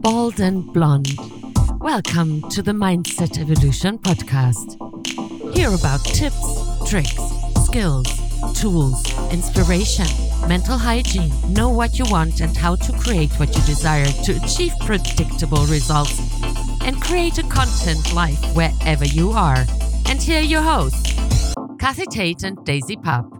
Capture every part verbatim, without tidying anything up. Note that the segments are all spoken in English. Bald and Blonde. Welcome to the Mindset Evolution Podcast. Hear about tips, tricks, skills, tools, inspiration, mental hygiene, know what you want and how to create what you desire to achieve predictable results and create a content life wherever you are. And here are your hosts, Kathy Tate and Daisy Papp.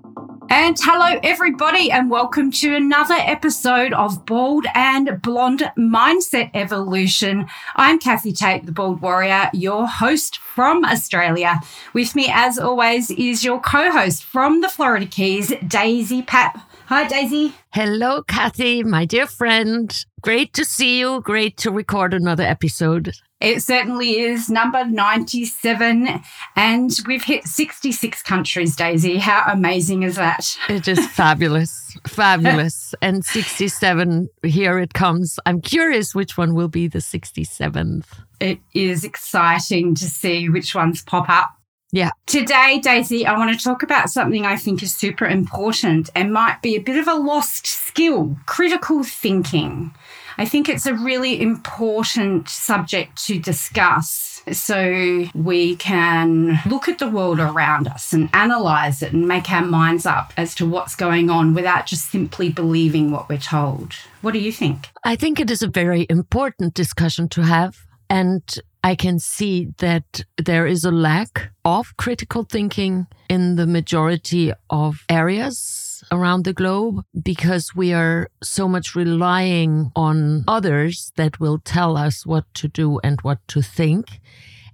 And hello, everybody, and welcome to another episode of Bald and Blonde Mindset Evolution. I'm Kathy Tate, the Bald Warrior, your host from Australia. With me, as always, is your co-host from the Florida Keys, Daisy Papp. Hi, Daisy. Hello, Kathy, my dear friend. Great to see you. Great to record another episode. It certainly is number ninety-seven, and we've hit sixty-six countries, Daisy. How amazing is that? It is fabulous, fabulous. And sixty-seven, here it comes. I'm curious which one will be the sixty-seventh. It is exciting to see which ones pop up. Yeah. Today, Daisy, I want to talk about something I think is super important and might be a bit of a lost skill, critical thinking. I think it's a really important subject to discuss so we can look at the world around us and analyse it and make our minds up as to what's going on without just simply believing what we're told. What do you think? I think it is a very important discussion to have, and I can see that there is a lack of critical thinking in the majority of areas around the globe, because we are so much relying on others that will tell us what to do and what to think.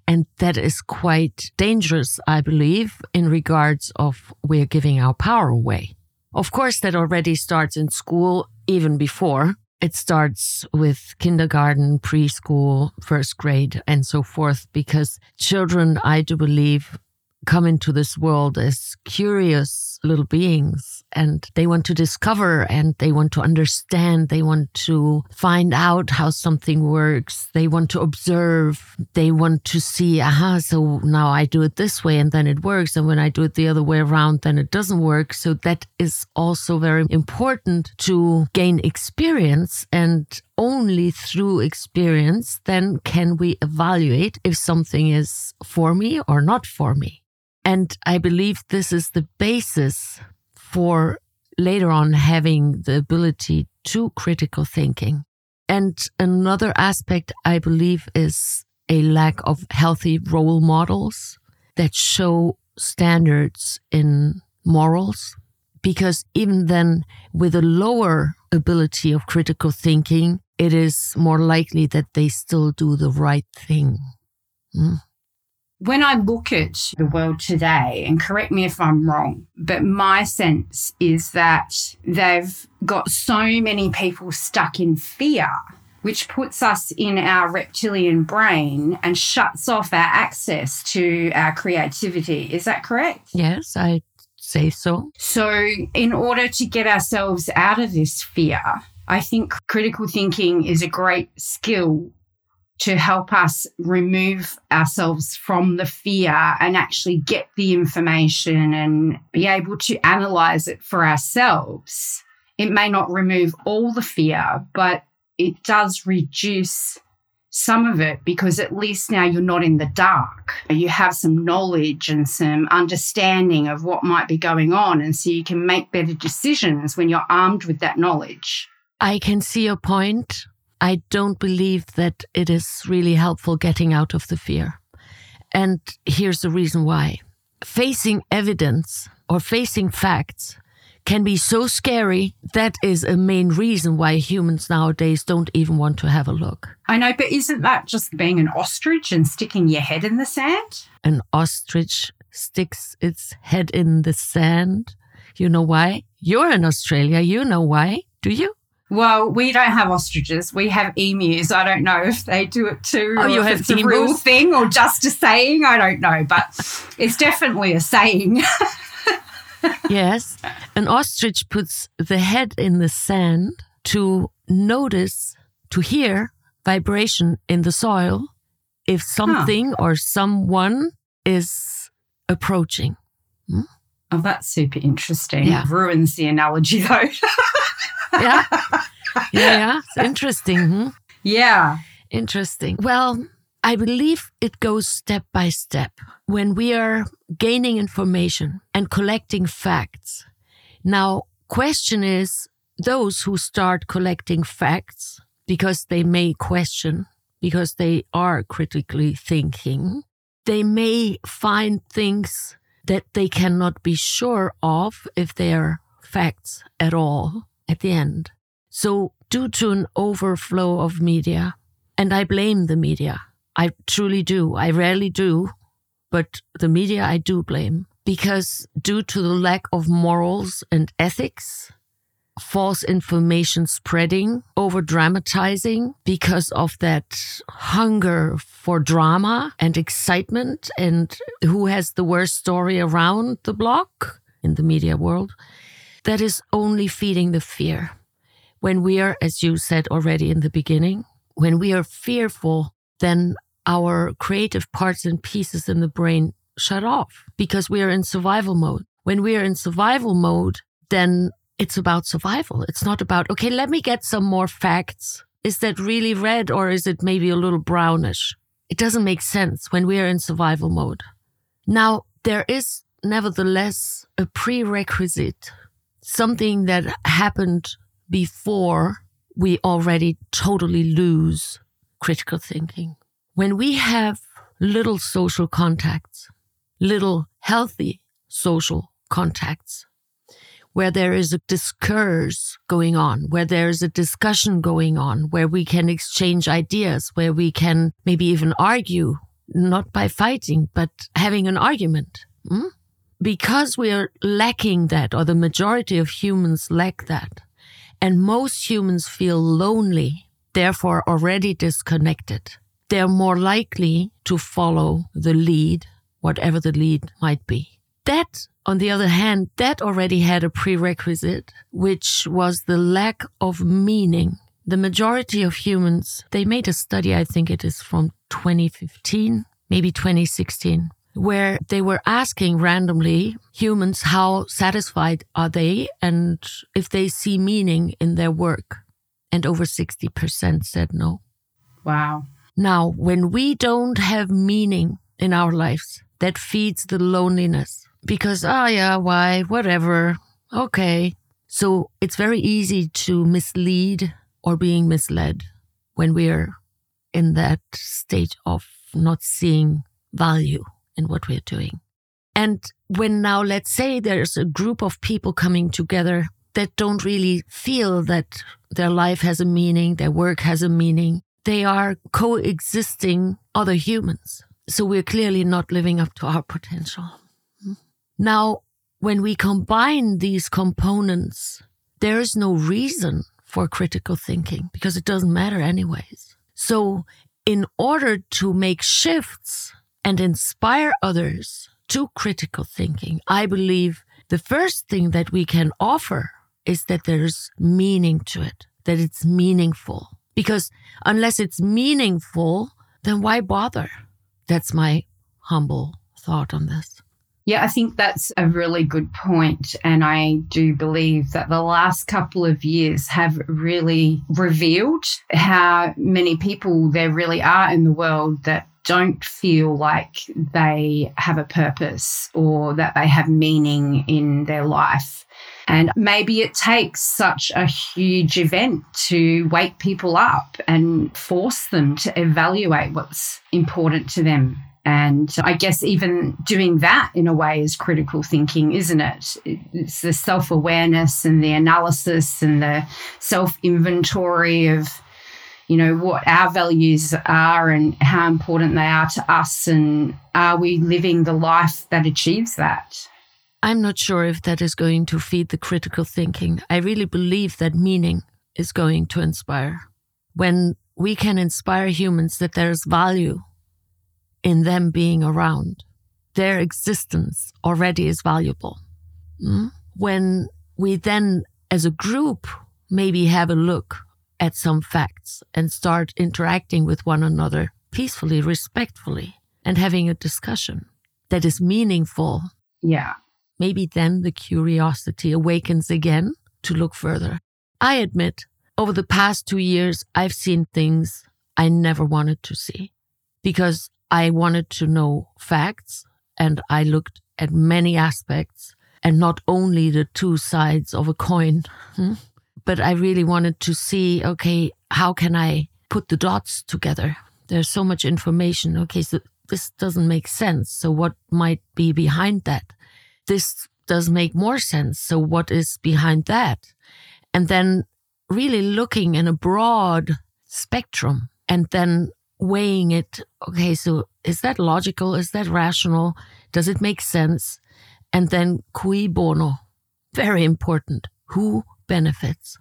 And that is quite dangerous, I believe, in regards of we're giving our power away. Of course, that already starts in school, even before. It starts with kindergarten, preschool, first grade, and so forth, because children, I do believe, come into this world as curious little beings, and they want to discover and they want to understand. They want to find out how something works. They want to observe. They want to see, aha, so now I do it this way and then it works. And when I do it the other way around, then it doesn't work. So that is also very important to gain experience, and only through experience then can we evaluate if something is for me or not for me. And I believe this is the basis for later on having the ability to critical thinking. And another aspect I believe is a lack of healthy role models that show standards in morals. Because even then, with a lower ability of critical thinking, it is more likely that they still do the right thing. Mm. When I look at the world today, and correct me if I'm wrong, but my sense is that they've got so many people stuck in fear, which puts us in our reptilian brain and shuts off our access to our creativity. Is that correct? Yes, I say so. So in order to get ourselves out of this fear, I think critical thinking is a great skill to help us remove ourselves from the fear and actually get the information and be able to analyze it for ourselves. It may not remove all the fear, but it does reduce some of it, because at least now you're not in the dark. You have some knowledge and some understanding of what might be going on, and so you can make better decisions when you're armed with that knowledge. I can see your point. I don't believe that it is really helpful getting out of the fear. And here's the reason why. Facing evidence or facing facts can be so scary. That is a main reason why humans nowadays don't even want to have a look. I know, but isn't that just being an ostrich and sticking your head in the sand? An ostrich sticks its head in the sand. You know why? You're in Australia. You know why, do you? Well, we don't have ostriches. We have emus. I don't know if they do it too, oh, or you if have it's emus? A real thing or just a saying. I don't know, but it's definitely a saying. Yes. An ostrich puts the head in the sand to notice, to hear vibration in the soil if something huh. or someone is approaching. Hmm? Oh, that's super interesting. Yeah. Ruins the analogy, though. Yeah. Yeah, it's interesting. Hmm? Yeah. Interesting. Well, I believe it goes step by step. When we are gaining information and collecting facts, now question is those who start collecting facts because they may question, because they are critically thinking, they may find things that they cannot be sure of if they are facts at all at the end. So due to an overflow of media, and I blame the media, I truly do. I rarely do, but the media I do blame, because due to the lack of morals and ethics, false information spreading, over-dramatizing because of that hunger for drama and excitement and who has the worst story around the block in the media world, that is only feeding the fear. When we are, as you said already in the beginning, when we are fearful, then our creative parts and pieces in the brain shut off because we are in survival mode. When we are in survival mode, then it's about survival. It's not about, okay, let me get some more facts. Is that really red or is it maybe a little brownish? It doesn't make sense when we are in survival mode. Now, there is nevertheless a prerequisite, something that happened before we already totally lose critical thinking. When we have little social contacts, little healthy social contacts, where there is a discourse going on, where there is a discussion going on, where we can exchange ideas, where we can maybe even argue, not by fighting, but having an argument. Hmm? Because we are lacking that, or the majority of humans lack that, and most humans feel lonely, therefore already disconnected, they're more likely to follow the lead, whatever the lead might be. That, on the other hand, that already had a prerequisite, which was the lack of meaning. The majority of humans, they made a study, I think it is from twenty fifteen, maybe twenty sixteen, where they were asking randomly humans how satisfied are they and if they see meaning in their work. And over sixty percent said no. Wow. Now, when we don't have meaning in our lives, that feeds the loneliness. Because, ah, oh, yeah, why, whatever, okay. So it's very easy to mislead or being misled when we're in that state of not seeing value in what we're doing. And when now, let's say there's a group of people coming together that don't really feel that their life has a meaning, their work has a meaning, they are coexisting other humans. So we're clearly not living up to our potential. Now, when we combine these components, there is no reason for critical thinking because it doesn't matter anyways. So in order to make shifts and inspire others to critical thinking, I believe the first thing that we can offer is that there's meaning to it, that it's meaningful. Because unless it's meaningful, then why bother? That's my humble thought on this. Yeah, I think that's a really good point. And I do believe that the last couple of years have really revealed how many people there really are in the world that don't feel like they have a purpose or that they have meaning in their life. And maybe it takes such a huge event to wake people up and force them to evaluate what's important to them. And I guess even doing that in a way is critical thinking, isn't it? It's the self-awareness and the analysis and the self-inventory of, you know, what our values are and how important they are to us. And are we living the life that achieves that? I'm not sure if that is going to feed the critical thinking. I really believe that meaning is going to inspire. When we can inspire humans that there is value in them being around, their existence already is valuable. Mm? When we then, as a group, maybe have a look at some facts and start interacting with one another peacefully, respectfully, and having a discussion that is meaningful. Yeah. Maybe then the curiosity awakens again to look further. I admit Over the past two years, I've seen things I never wanted to see because I wanted to know facts and I looked at many aspects and not only the two sides of a coin, but I really wanted to see, okay, how can I put the dots together? There's so much information. Okay, so this doesn't make sense. So what might be behind that? This does make more sense. So what is behind that? And then really looking in a broad spectrum and then weighing it. Okay, so is that logical? Is that rational? Does it make sense? And then cui bono, very important. Who benefits?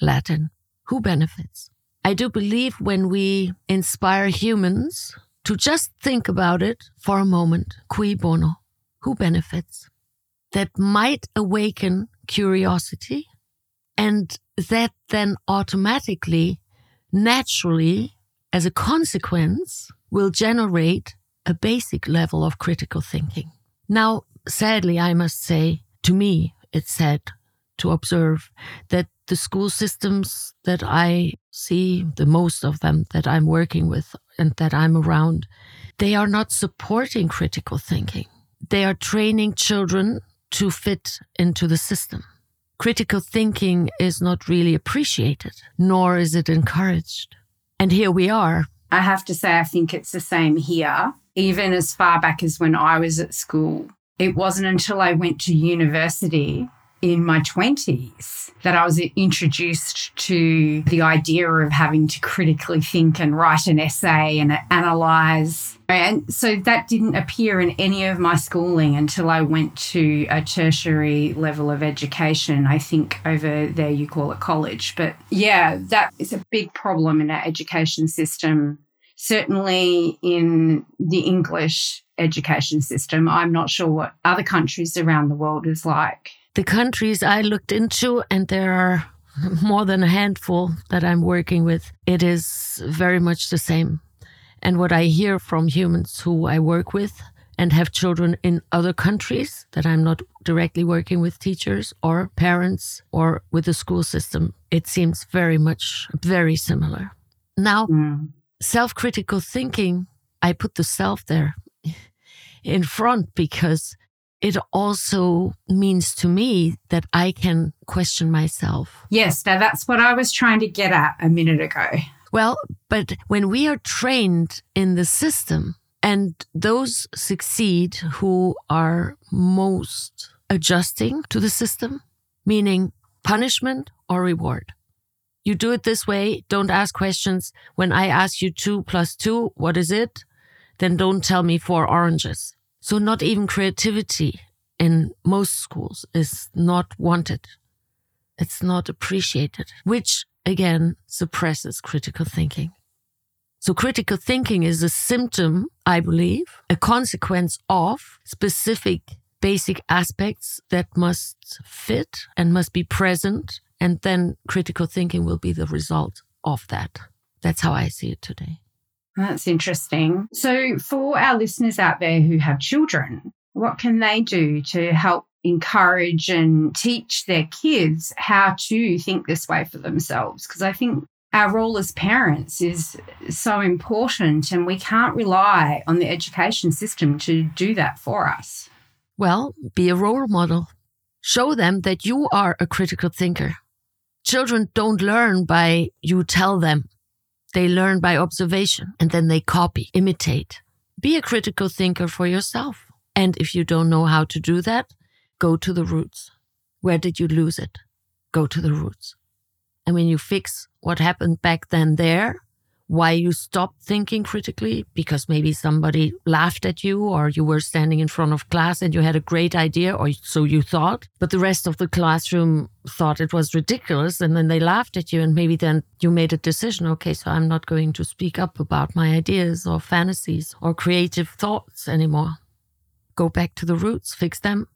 Latin, who benefits? I do believe when we inspire humans to just think about it for a moment, cui bono, who benefits? That might awaken curiosity and that then automatically, naturally, as a consequence, will generate a basic level of critical thinking. Now, sadly, I must say, to me, it's sad to observe that the school systems that I see, the most of them that I'm working with and that I'm around, they are not supporting critical thinking. They are training children to fit into the system. Critical thinking is not really appreciated, nor is it encouraged. And here we are. I have to say, I think it's the same here, even as far back as when I was at school. It wasn't until I went to university in my twenties that I was introduced to the idea of having to critically think and write an essay and analyse. And so that didn't appear in any of my schooling until I went to a tertiary level of education. I think over there you call it college. But yeah, that is a big problem in our education system, certainly in the English education system. I'm not sure what other countries around the world is like. The countries I looked into, and there are more than a handful that I'm working with, it is very much the same. And what I hear from humans who I work with and have children in other countries that I'm not directly working with teachers or parents or with the school system, it seems very much, very similar. Now, mm. self-critical thinking, I put the self there in front because it also means to me that I can question myself. Yes, now that's what I was trying to get at a minute ago. Well, but when we are trained in the system, and those succeed who are most adjusting to the system, meaning punishment or reward. You do it this way, don't ask questions. When I ask you two plus two, what is it? Then don't tell me four oranges. So not even creativity in most schools is not wanted. It's not appreciated, which again suppresses critical thinking. So critical thinking is a symptom, I believe, a consequence of specific basic aspects that must fit and must be present. And then critical thinking will be the result of that. That's how I see it today. That's interesting. So for our listeners out there who have children, what can they do to help encourage and teach their kids how to think this way for themselves? Because I think our role as parents is so important and we can't rely on the education system to do that for us. Well, be a role model. Show them that you are a critical thinker. Children don't learn by you tell them. They learn by observation and then they copy, imitate. Be a critical thinker for yourself. And if you don't know how to do that, go to the roots. Where did you lose it? Go to the roots. And when you fix what happened back then there, why you stopped thinking critically, because maybe somebody laughed at you or you were standing in front of class and you had a great idea, or so you thought, but the rest of the classroom thought it was ridiculous and then they laughed at you and maybe then you made a decision, okay, so I'm not going to speak up about my ideas or fantasies or creative thoughts anymore. Go back to the roots, fix them.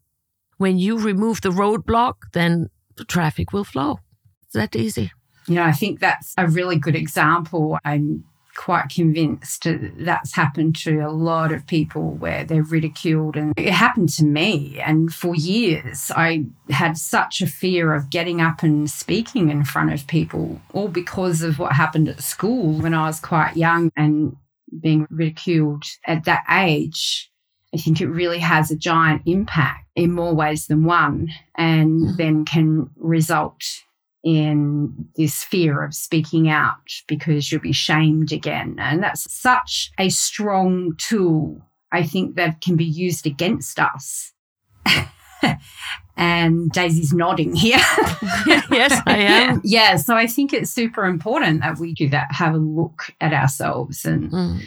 When you remove the roadblock, then the traffic will flow. It's that easy. You know, I think that's a really good example. I'm quite convinced that's happened to a lot of people where they're ridiculed. And it happened to me. And for years, I had such a fear of getting up and speaking in front of people, all because of what happened at school when I was quite young and being ridiculed at that age. I think it really has a giant impact in more ways than one, and then can result in this fear of speaking out because you'll be shamed again. And that's such a strong tool, I think, that can be used against us. And Daisy's nodding here. Yes, I am. Yeah, so I think it's super important that we do that, have a look at ourselves and mm.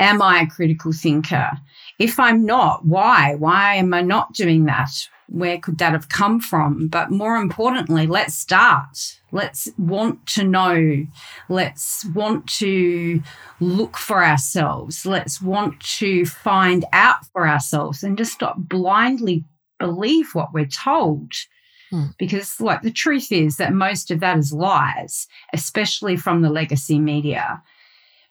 am I a critical thinker? If I'm not, why? Why am I not doing that? Where could that have come from? But more importantly, let's start. Let's want to know. Let's want to look for ourselves. Let's want to find out for ourselves and just not blindly believe what we're told. Hmm. Because, like, the truth is that most of that is lies, especially from the legacy media.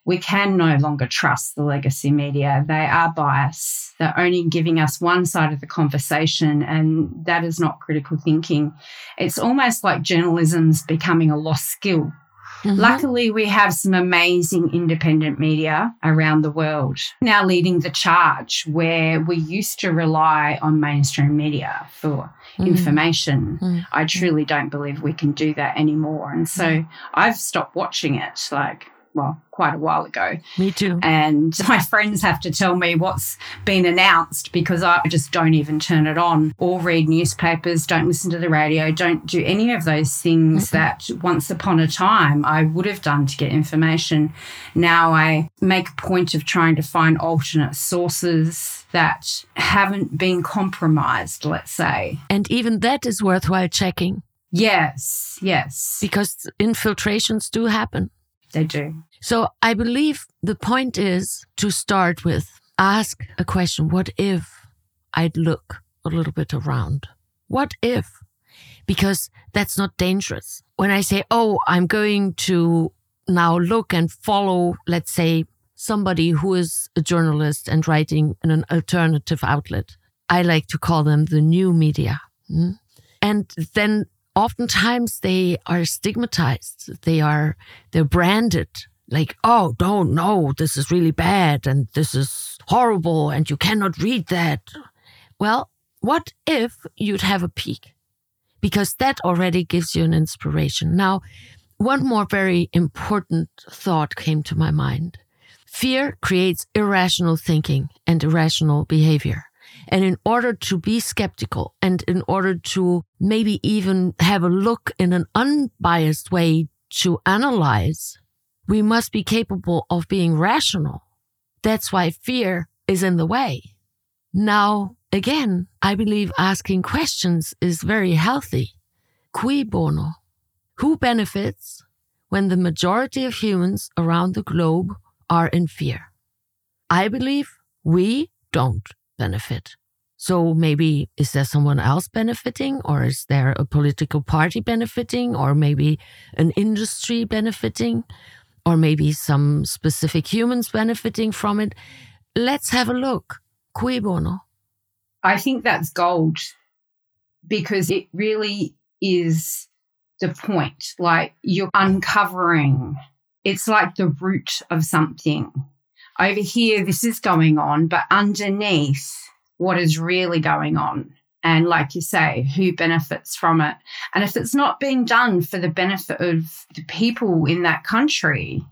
We can no longer trust the legacy media. They are biased. They're only giving us one side of the conversation, and that is not critical thinking. It's almost like journalism's becoming a lost skill. Mm-hmm. Luckily, we have some amazing independent media around the world now leading the charge, where we used to rely on mainstream media for mm-hmm. information. Mm-hmm. I truly don't believe we can do that anymore. And so mm-hmm. I've stopped watching it, like, well, quite a while ago. Me too. And my friends have to tell me what's been announced because I just don't even turn it on or read newspapers, don't listen to the radio, don't do any of those things mm-hmm. that once upon a time I would have done to get information. Now I make a point of trying to find alternate sources that haven't been compromised, let's say. And even that is worthwhile checking. Yes, yes. Because infiltrations do happen. They do. So I believe the point is to start with, ask a question. What if I'd look a little bit around? What if? Because that's not dangerous. When I say, oh, I'm going to now look and follow, let's say, somebody who is a journalist and writing in an alternative outlet. I like to call them the new media. And then oftentimes they are stigmatized. They are, they're branded like, oh, don't, no, this is really bad and this is horrible and you cannot read that. Well, what if you'd have a peek? Because that already gives you an inspiration. Now, one more very important thought came to my mind. Fear creates irrational thinking and irrational behavior. And in order to be skeptical and in order to maybe even have a look in an unbiased way to analyze, we must be capable of being rational. That's why fear is in the way. Now, again, I believe asking questions is very healthy. Cui bono? Who benefits when the majority of humans around the globe are in fear? I believe we don't benefit. So maybe is there someone else benefiting, or is there a political party benefiting, or maybe an industry benefiting, or maybe some specific humans benefiting from it? Let's have a look. Cui bono? I think that's gold, because it really is the point. Like, you're uncovering. It's like the root of something. Over here, this is going on, but underneath, what is really going on? And like you say, who benefits from it? And if it's not being done for the benefit of the people in that country,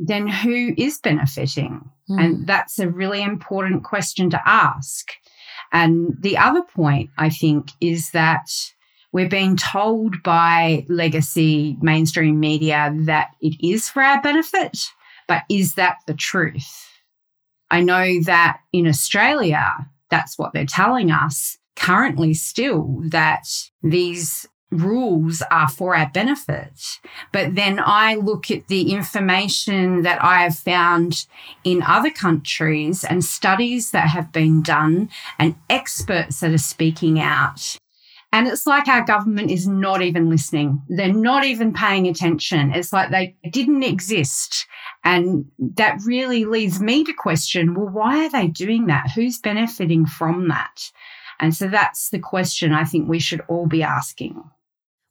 then who is benefiting? Mm. And that's a really important question to ask. And the other point, I think, is that we're being told by legacy mainstream media that it is for our benefit. But is that the truth? I know that in Australia, that's what they're telling us currently still, that these rules are for our benefit. But then I look at the information that I have found in other countries and studies that have been done and experts that are speaking out. And it's like our government is not even listening. They're not even paying attention. It's like they didn't exist. And that really leads me to question, well, why are they doing that? Who's benefiting from that? And so that's the question I think we should all be asking.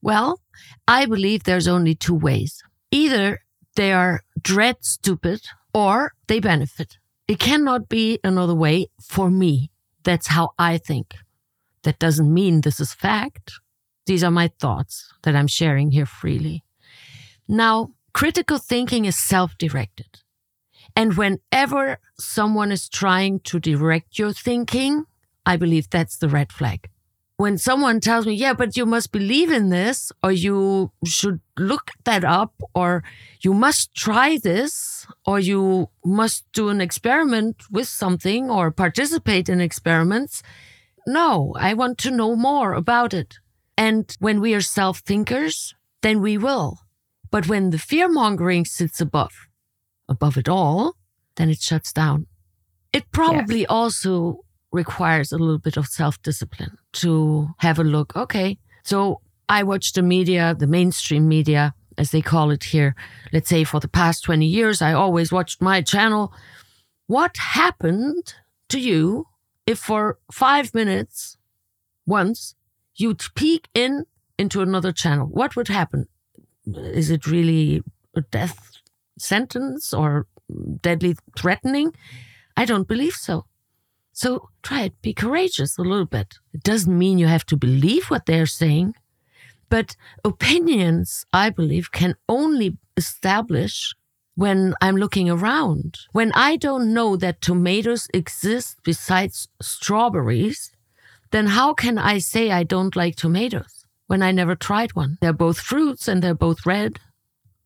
Well, I believe there's only two ways. Either they are dread stupid or they benefit. It cannot be another way for me. That's how I think. That doesn't mean this is fact. These are my thoughts that I'm sharing here freely. Now, critical thinking is self-directed. And whenever someone is trying to direct your thinking, I believe that's the red flag. When someone tells me, yeah, but you must believe in this, or you should look that up, or you must try this, or you must do an experiment with something or participate in experiments. No, I want to know more about it. And when we are self-thinkers, then we will. But when the fear-mongering sits above, above it all, then it shuts down. It probably yes. also requires a little bit of self-discipline to have a look. Okay, so I watch the media, the mainstream media, as they call it here. Let's say for the past twenty years, I always watched my channel. What happened to you if for five minutes, once, you'd peek in into another channel? What would happen? Is it really a death sentence or deadly threatening? I don't believe so. So try it. Be courageous a little bit. It doesn't mean you have to believe what they're saying, but opinions, I believe, can only establish when I'm looking around. When I don't know that tomatoes exist besides strawberries, then how can I say I don't like tomatoes when I never tried one? They're both fruits and they're both red.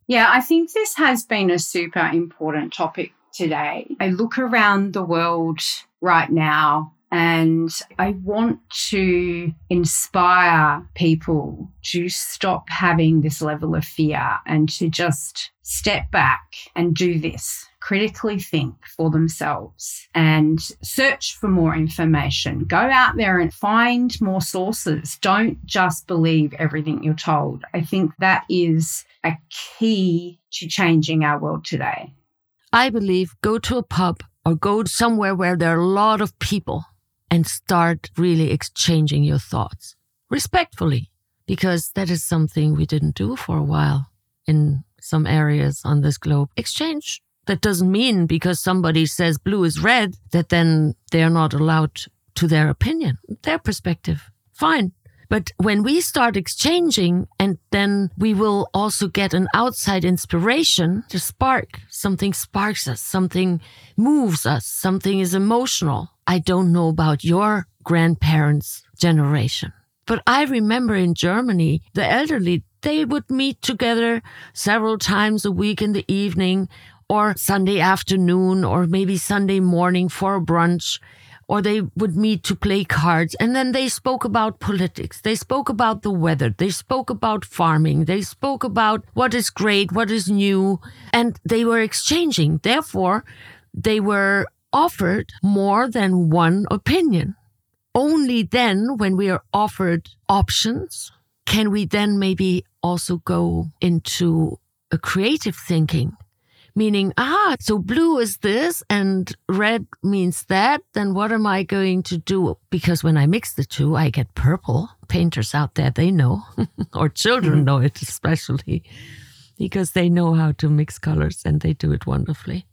Yeah, I think this has been a super important topic today. I look around the world right now and I want to inspire people to stop having this level of fear and to just step back and do this. Critically think for themselves and search for more information. Go out there and find more sources. Don't just believe everything you're told. I think that is a key to changing our world today. I believe go to a pub or go somewhere where there are a lot of people and start really exchanging your thoughts respectfully, because that is something we didn't do for a while in some areas on this globe. Exchange. That doesn't mean because somebody says blue is red, that then they're not allowed to their opinion, their perspective. Fine. But when we start exchanging, and then we will also get an outside inspiration to spark. Something sparks us. Something moves us. Something is emotional. I don't know about your grandparents' generation, but I remember in Germany, the elderly, they would meet together several times a week in the evening, or Sunday afternoon, or maybe Sunday morning for a brunch, or they would meet to play cards. And then they spoke about politics. They spoke about the weather. They spoke about farming. They spoke about what is great, what is new. And they were exchanging. Therefore, they were offered more than one opinion. Only then, when we are offered options, can we then maybe also go into a creative thinking. Meaning, ah, so blue is this and red means that. Then what am I going to do? Because when I mix the two, I get purple. Painters out there, they know, or children know it especially, because they know how to mix colors and they do it wonderfully.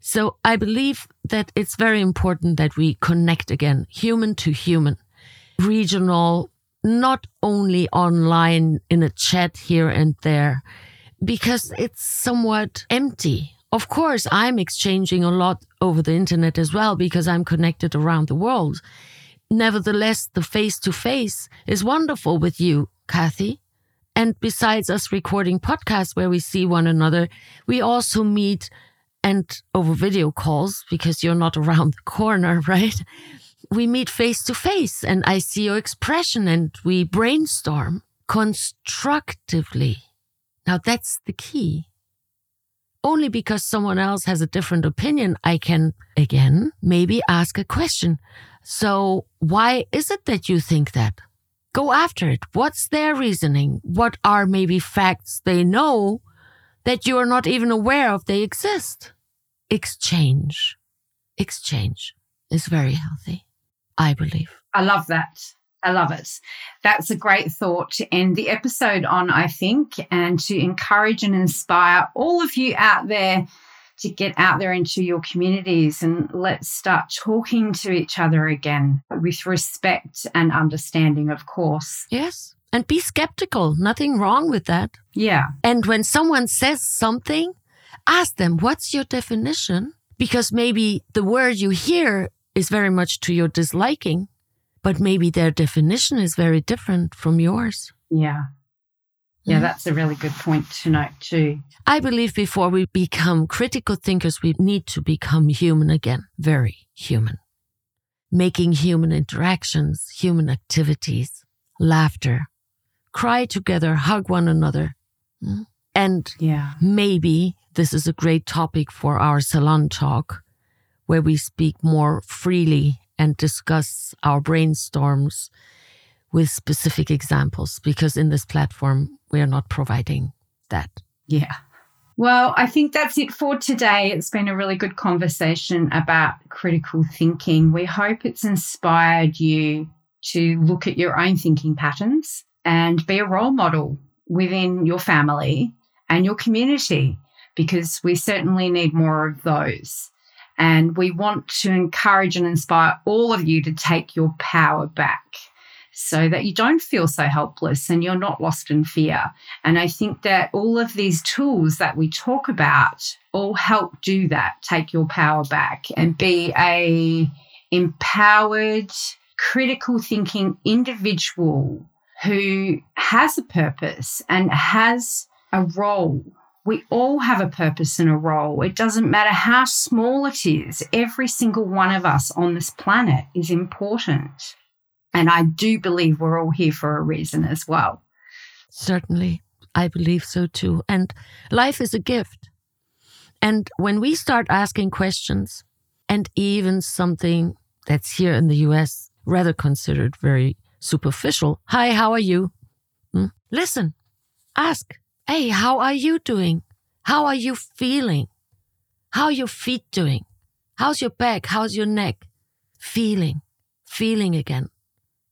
So I believe that it's very important that we connect again, human to human, regional, not only online in a chat here and there, because it's somewhat empty. Of course, I'm exchanging a lot over the internet as well because I'm connected around the world. Nevertheless, the face-to-face is wonderful with you, Kathy. And besides us recording podcasts where we see one another, we also meet and over video calls because you're not around the corner, right? We meet face-to-face and I see your expression and we brainstorm constructively. Now, that's the key. Only because someone else has a different opinion, I can, again, maybe ask a question. So why is it that you think that? Go after it. What's their reasoning? What are maybe facts they know that you are not even aware of they exist. Exchange. Exchange is very healthy, I believe. I love that. I love it. That's a great thought to end the episode on, I think, and to encourage and inspire all of you out there to get out there into your communities, and let's start talking to each other again with respect and understanding, of course. Yes. And be skeptical. Nothing wrong with that. Yeah. And when someone says something, ask them, what's your definition? Because maybe the word you hear is very much to your disliking, but maybe their definition is very different from yours. Yeah. Yeah, mm. That's a really good point to note too. I believe before we become critical thinkers, we need to become human again, very human. Making human interactions, human activities, laughter, cry together, hug one another. Mm. And yeah. Maybe this is a great topic for our salon talk, where we speak more freely and discuss our brainstorms with specific examples, because in this platform, we are not providing that. Yeah. Well, I think that's it for today. It's been a really good conversation about critical thinking. We hope it's inspired you to look at your own thinking patterns and be a role model within your family and your community, because we certainly need more of those. And we want to encourage and inspire all of you to take your power back so that you don't feel so helpless and you're not lost in fear. And I think that all of these tools that we talk about all help do that, take your power back and be a empowered, critical thinking individual who has a purpose and has a role. We all have a purpose and a role. It doesn't matter how small it is. Every single one of us on this planet is important. And I do believe we're all here for a reason as well. Certainly. I believe so too. And life is a gift. And when we start asking questions, and even something that's here in the U S rather considered very superficial, hi, how are you? Hmm? Listen, ask. Hey, how are you doing? How are you feeling? How are your feet doing? How's your back? How's your neck? Feeling. Feeling again.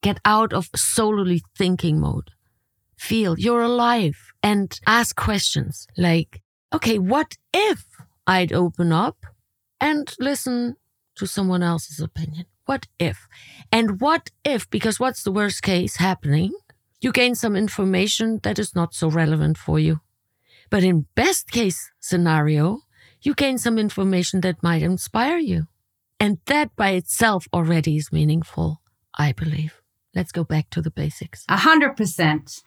Get out of solely thinking mode. Feel you're alive and ask questions like, okay, what if I'd open up and listen to someone else's opinion? What if? And what if, because what's the worst case happening? You gain some information that is not so relevant for you. But in best case scenario, you gain some information that might inspire you. And that by itself already is meaningful, I believe. Let's go back to the basics. A hundred percent.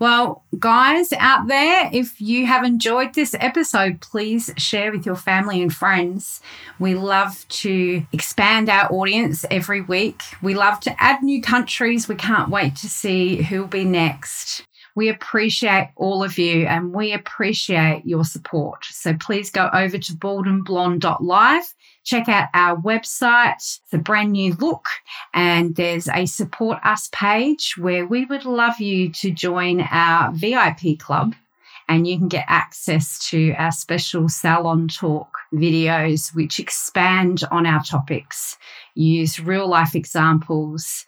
Well, guys out there, if you have enjoyed this episode, please share with your family and friends. We love to expand our audience every week. We love to add new countries. We can't wait to see who'll be next. We appreciate all of you and we appreciate your support. So please go over to bald and blonde dot live. Check out our website. It's a brand new look, and there's a support us page where we would love you to join our V I P club, and you can get access to our special salon talk videos, which expand on our topics, use real life examples,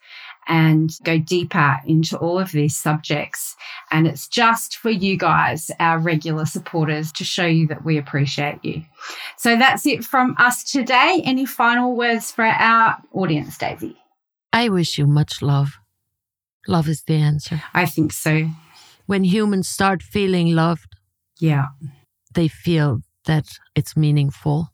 and go deeper into all of these subjects. And it's just for you guys, our regular supporters, to show you that we appreciate you. So that's it from us today. Any final words for our audience, Daisy? I wish you much love. Love is the answer. I think so. When humans start feeling loved, yeah, they feel that it's meaningful,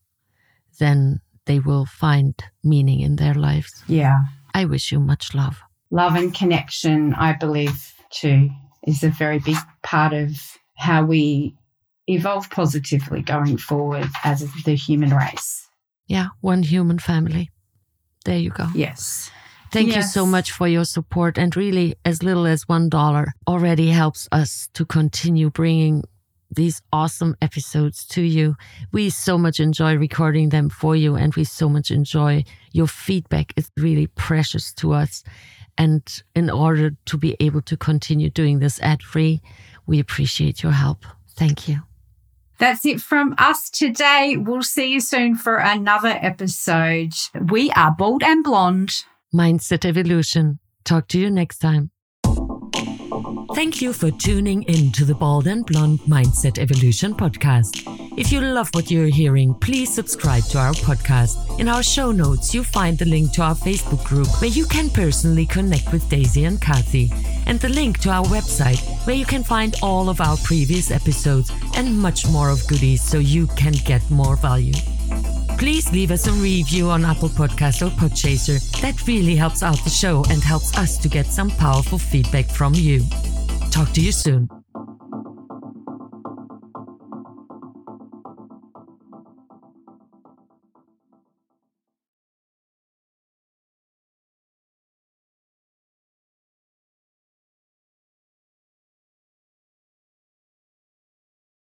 then they will find meaning in their lives. Yeah. I wish you much love. Love and connection, I believe, too, is a very big part of how we evolve positively going forward as the human race. Yeah, one human family. There you go. Yes. Thank yes. you so much for your support. And really, as little as one dollar already helps us to continue bringing these awesome episodes to you. We so much enjoy recording them for you, and we so much enjoy your feedback. It's really precious to us. And in order to be able to continue doing this ad-free, we appreciate your help. Thank you. That's it from us today. We'll see you soon for another episode. We are Bald and Blonde. Mindset Evolution. Talk to you next time. Thank you for tuning in to the Bald and Blonde Mindset Evolution Podcast. If you love what you're hearing, please subscribe to our podcast. In our show notes, you'll find the link to our Facebook group where you can personally connect with Daisy and Kathy, and the link to our website where you can find all of our previous episodes and much more of goodies so you can get more value. Please leave us a review on Apple Podcasts or Podchaser. That really helps out the show and helps us to get some powerful feedback from you. Talk to you soon.